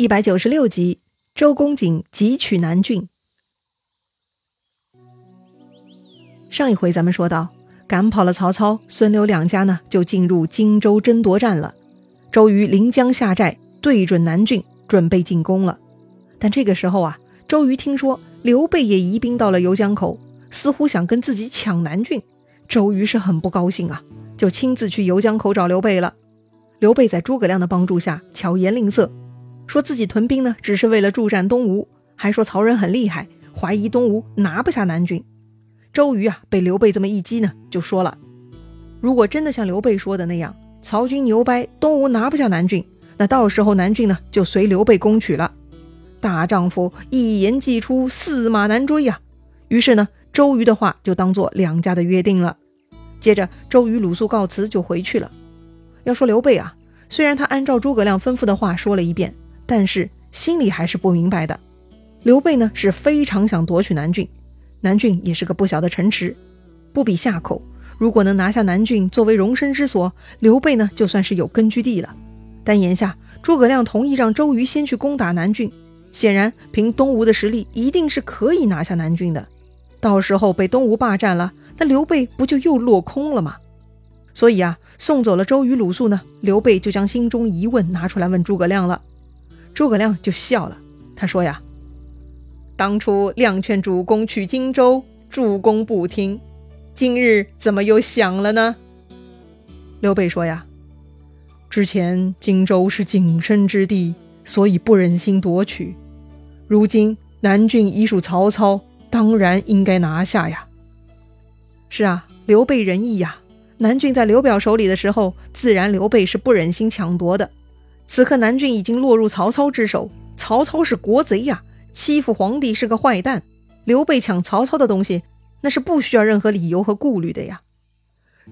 196集，周公瑾急取南郡。上一回咱们说到，赶跑了曹操，孙刘两家呢就进入荆州争夺战了。周瑜临江下寨，对准南郡准备进攻了。但这个时候啊，周瑜听说刘备也移兵到了游江口，似乎想跟自己抢南郡，周瑜是很不高兴啊，就亲自去游江口找刘备了。刘备在诸葛亮的帮助下巧言令色，说自己屯兵呢，只是为了助战东吴，还说曹仁很厉害，怀疑东吴拿不下南郡。周瑜啊，被刘备这么一激呢，就说了，如果真的像刘备说的那样，曹军牛掰，东吴拿不下南郡，那到时候南郡呢，就随刘备攻取了。大丈夫一言既出，驷马难追啊。于是呢，周瑜的话就当做两家的约定了。接着，周瑜鲁肃告辞就回去了。要说刘备啊，虽然他按照诸葛亮吩咐的话说了一遍，但是心里还是不明白的。刘备呢是非常想夺取南郡，南郡也是个不小的城池，不比夏口，如果能拿下南郡作为容身之所，刘备呢就算是有根据地了。但眼下诸葛亮同意让周瑜先去攻打南郡，显然凭东吴的实力一定是可以拿下南郡的，到时候被东吴霸占了，那刘备不就又落空了吗？所以啊，送走了周瑜鲁肃呢，刘备就将心中疑问拿出来问诸葛亮了。诸葛亮就笑了，他说呀，当初亮劝主公取荆州，主公不听，今日怎么又想了呢？刘备说呀，之前荆州是景深之地，所以不忍心夺取，如今南郡已属曹操，当然应该拿下呀。是啊，刘备仁义呀，南郡在刘表手里的时候，自然刘备是不忍心抢夺的。此刻南郡已经落入曹操之手，曹操是国贼呀，欺负皇帝是个坏蛋，刘备抢曹操的东西，那是不需要任何理由和顾虑的呀。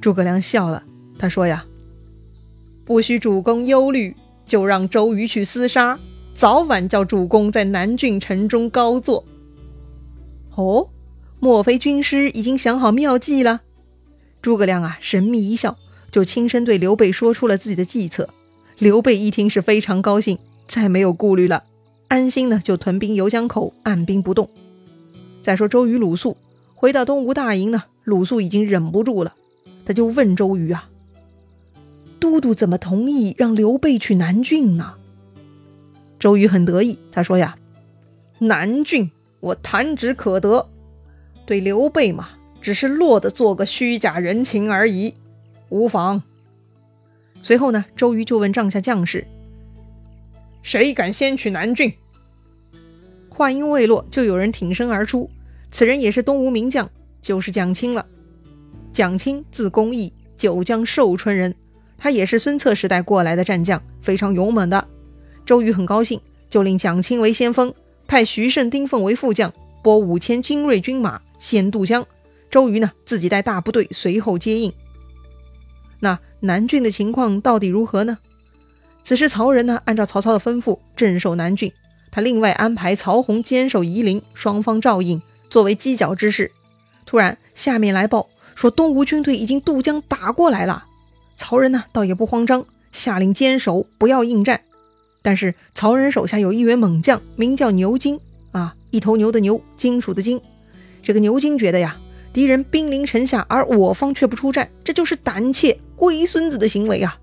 诸葛亮笑了，他说呀，不需主公忧虑，就让周瑜去厮杀，早晚叫主公在南郡城中高坐。哦，莫非军师已经想好妙计了？诸葛亮啊，神秘一笑，就亲身对刘备说出了自己的计策。刘备一听是非常高兴，再没有顾虑了，安心呢就屯兵游江口，按兵不动。再说周瑜鲁肃回到东吴大营呢，鲁肃已经忍不住了，他就问周瑜啊，都督怎么同意让刘备去南郡呢？周瑜很得意，他说呀，南郡我弹指可得，对刘备嘛，只是落得做个虚假人情而已，无妨。随后呢，周瑜就问帐下将士，谁敢先取南郡？话音未落，就有人挺身而出，此人也是东吴名将，就是蒋钦了。蒋钦字公义，九江寿春人，他也是孙策时代过来的战将，非常勇猛的。周瑜很高兴，就令蒋钦为先锋，派徐盛、丁奉为副将，拨5000精锐军马先渡江，周瑜呢自己带大部队随后接应。那南郡的情况到底如何呢？此时曹仁呢，按照曹操的吩咐镇守南郡，他另外安排曹洪坚守夷陵，双方照应，作为犄角之势。突然下面来报说东吴军队已经渡江打过来了，曹仁呢倒也不慌张，下令坚守，不要应战。但是曹仁手下有一员猛将，名叫牛金啊，一头牛的牛，金属的金。这个牛金觉得呀，敌人兵临城下，而我方却不出战，这就是胆怯龟孙子的行为啊！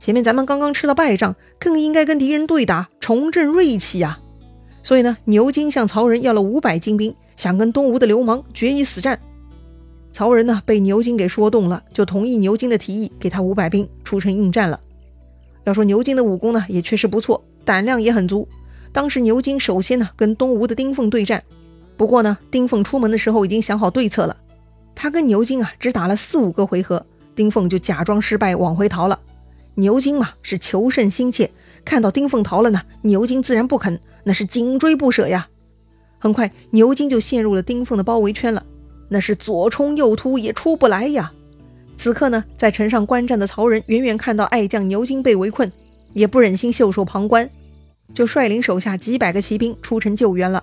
前面咱们刚刚吃了败仗，更应该跟敌人对打，重振锐气啊！所以呢，牛金向曹仁要了500精兵，想跟东吴的流氓决一死战。曹仁呢，被牛金给说动了，就同意牛金的提议，给他500兵出城应战了。要说牛金的武功呢，也确实不错，胆量也很足。当时牛金首先呢，跟东吴的丁奉对战。不过呢，丁奉出门的时候已经想好对策了，他跟牛金啊只打了4-5个回合，丁奉就假装失败往回逃了。牛金嘛是求胜心切，看到丁奉逃了呢，牛金自然不肯，那是紧追不舍呀。很快牛金就陷入了丁奉的包围圈了，那是左冲右突也出不来呀。此刻呢，在城上观战的曹仁远远看到爱将牛金被围困，也不忍心袖手旁观，就率领手下几百个骑兵出城救援了。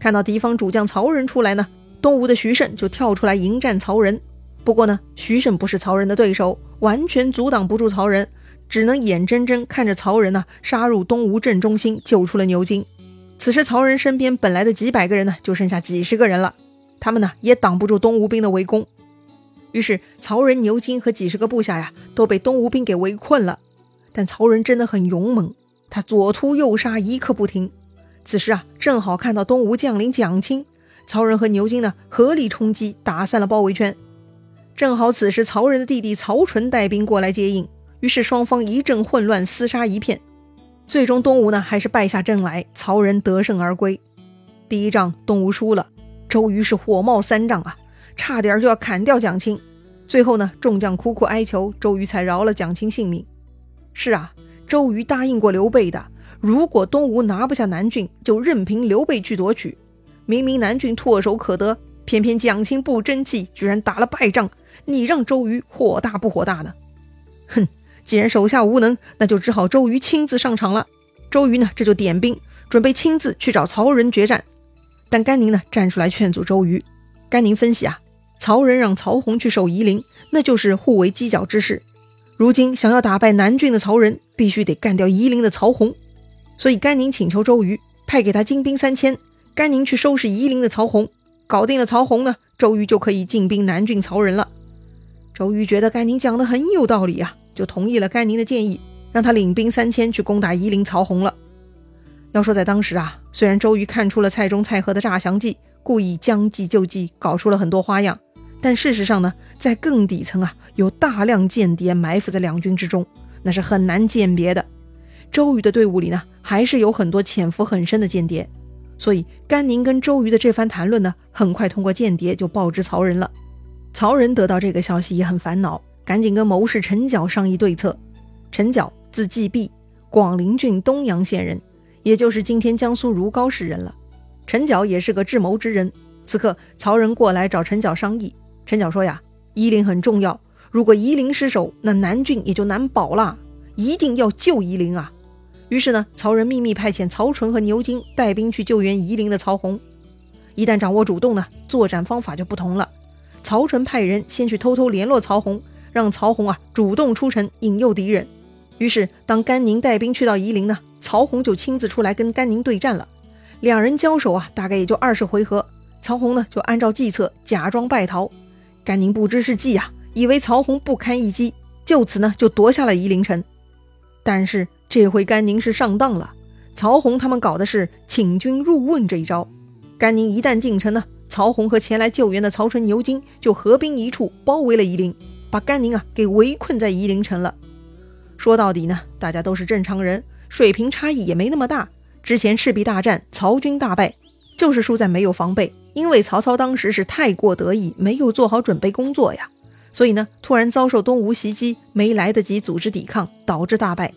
看到敌方主将曹仁出来呢，东吴的徐盛就跳出来迎战曹仁。不过呢，徐盛不是曹仁的对手，完全阻挡不住曹仁，只能眼睁睁看着曹仁杀入东吴正中心，救出了牛津。此时曹仁身边本来的几百个人就剩下几十个人了，他们也挡不住东吴兵的围攻。于是曹仁、牛津和几十个部下都被东吴兵给围困了。但曹仁真的很勇猛，他左突右杀，一刻不停。此时正好看到东吴将领蒋钦，曹仁和牛津合力冲击，打散了包围圈。正好此时曹仁的弟弟曹纯带兵过来接应，于是双方一阵混乱，厮杀一片。最终东吴还是败下阵来，曹仁得胜而归。第一仗东吴输了，周瑜是火冒三丈差点就要砍掉蒋钦。最后众将苦苦哀求，周瑜才饶了蒋钦性命。是周瑜答应过刘备的，如果东吴拿不下南郡，就任凭刘备去夺取。明明南郡唾手可得，偏偏蒋钦不争气，居然打了败仗，你让周瑜火大不火大呢？哼，既然手下无能，那就只好周瑜亲自上场了。周瑜这就点兵，准备亲自去找曹仁决战。但甘宁站出来劝阻周瑜。甘宁分析曹仁让曹洪去守夷陵，那就是互为犄角之势。如今想要打败南郡的曹仁，必须得干掉夷陵的曹洪。所以甘宁请求周瑜派给他精兵3000，甘宁去收拾夷陵的曹洪。搞定了曹洪呢，周瑜就可以进兵南郡曹仁了。周瑜觉得甘宁讲得很有道理啊，就同意了甘宁的建议，让他领兵3000去攻打夷陵曹洪了。要说在当时虽然周瑜看出了蔡中、蔡和的诈降计，故意将计就计，搞出了很多花样，但事实上呢，在更底层有大量间谍埋伏在两军之中，那是很难鉴别的。周瑜的队伍里呢，还是有很多潜伏很深的间谍。所以甘宁跟周瑜的这番谈论呢，很快通过间谍就报知曹仁了。曹仁得到这个消息也很烦恼，赶紧跟谋士陈角商议对策。陈角字季弼，广陵郡东阳县人，也就是今天江苏如皋市人了。陈角也是个智谋之人。此刻曹仁过来找陈角商议，陈角说呀，夷陵很重要，如果夷陵失守，那南郡也就难保了，一定要救夷陵啊。于是呢，曹仁秘密派遣曹纯和牛津带兵去救援夷陵的曹洪。一旦掌握主动呢，作战方法就不同了。曹纯派人先去偷偷联络曹洪，让曹洪主动出城引诱敌人。于是当甘宁带兵去到夷陵呢，曹洪就亲自出来跟甘宁对战了。两人交手大概也就20回合，曹洪呢就按照计策假装败逃。甘宁不知是计以为曹洪不堪一击，就此呢就夺下了夷陵城。但是这回甘宁是上当了，曹洪他们搞的是请君入瓮这一招。甘宁一旦进城呢，曹洪和前来救援的曹纯、牛津就合兵一处，包围了夷陵，把甘宁给围困在夷陵城了。说到底呢，大家都是正常人，水平差异也没那么大。之前赤壁大战，曹军大败，就是输在没有防备，因为曹操当时是太过得意，没有做好准备工作呀。所以呢，突然遭受东吴袭击，没来得及组织抵抗，导致大败。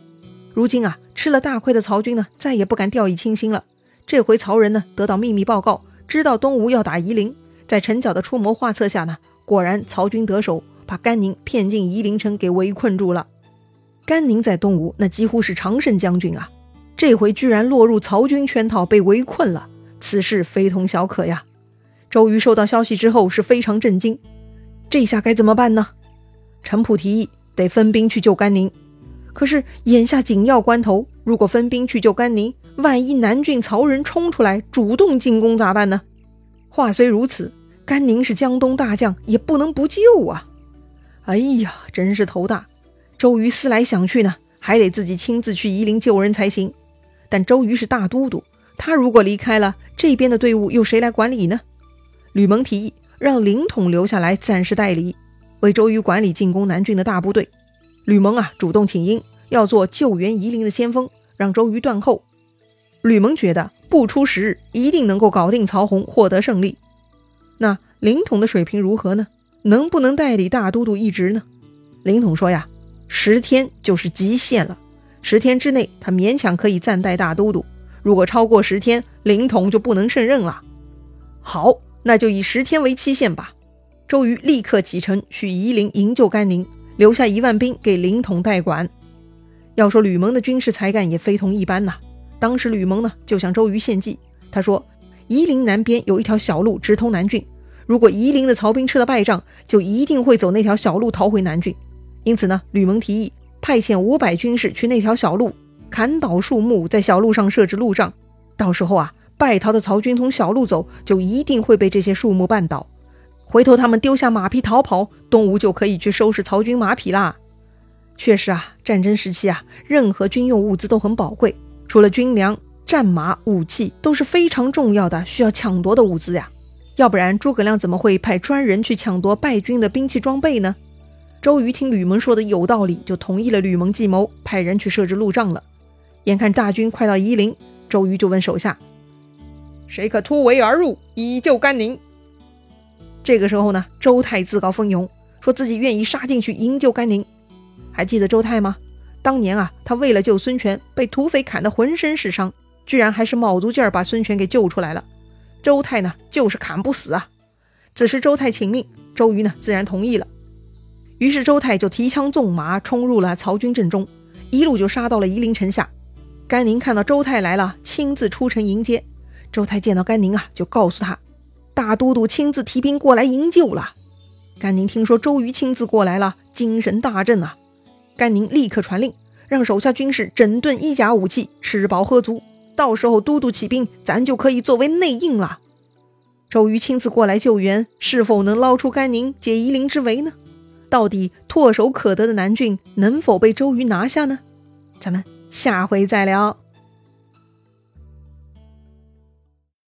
如今吃了大亏的曹军呢，再也不敢掉以轻心了。这回曹仁呢，得到秘密报告，知道东吴要打夷陵，在陈角的出谋划策下呢，果然曹军得手，把甘宁骗进夷陵城，给围困住了。甘宁在东吴那几乎是常胜将军啊，这回居然落入曹军圈套，被围困了，此事非同小可呀。周瑜收到消息之后是非常震惊，这下该怎么办呢？陈普提议得分兵去救甘宁。可是眼下紧要关头，如果分兵去救甘宁，万一南郡曹仁冲出来主动进攻咋办呢？话虽如此，甘宁是江东大将，也不能不救啊。哎呀，真是头大。周瑜思来想去呢，还得自己亲自去夷陵救人才行。但周瑜是大都督，他如果离开了，这边的队伍又谁来管理呢？吕蒙提议让凌统留下来暂时代理，为周瑜管理进攻南郡的大部队。吕蒙主动请缨，要做救援夷陵的先锋，让周瑜断后。吕蒙觉得不出10日，一定能够搞定曹洪，获得胜利。那凌统的水平如何呢？能不能代理大都督一职呢？凌统说呀，10天就是极限了，10天之内他勉强可以暂代大都督，如果超过10天，凌统就不能胜任了。好，那就以10天为期限吧。周瑜立刻启程去夷陵营救甘宁，留下1万兵给凌统代管。要说吕蒙的军事才干也非同一般呐。当时吕蒙呢就向周瑜献计，他说夷陵南边有一条小路直通南郡，如果夷陵的曹兵吃了败仗，就一定会走那条小路逃回南郡。因此呢，吕蒙提议派遣500军士去那条小路，砍倒树木，在小路上设置路障。到时候啊，败逃的曹军从小路走，就一定会被这些树木绊倒。回头他们丢下马匹逃跑，东吴就可以去收拾曹军马匹啦。确实啊，战争时期啊，任何军用物资都很宝贵，除了军粮、战马、武器都是非常重要的，需要抢夺的物资呀。要不然诸葛亮怎么会派专人去抢夺败军的兵器装备呢？周瑜听吕蒙说的有道理，就同意了吕蒙计谋，派人去设置路障了。眼看大军快到夷陵，周瑜就问手下，谁可突围而入，以救甘宁？这个时候呢，周泰自告奋勇，说自己愿意杀进去营救甘宁。还记得周泰吗？当年啊，他为了救孙权，被土匪砍得浑身是伤，居然还是卯足劲儿把孙权给救出来了。周泰呢，就是砍不死啊。此时周泰请命，周瑜呢，自然同意了。于是周泰就提枪纵马，冲入了曹军阵中，一路就杀到了夷陵城下。甘宁看到周泰来了，亲自出城迎接。周泰见到甘宁啊，就告诉他，大都督亲自提兵过来营救了。甘宁听说周瑜亲自过来了，精神大振啊。甘宁立刻传令，让手下军士整顿衣甲武器，吃饱喝足，到时候都督起兵，咱就可以作为内应了。周瑜亲自过来救援，是否能捞出甘宁，解夷陵之围呢？到底唾手可得的南郡能否被周瑜拿下呢？咱们下回再聊。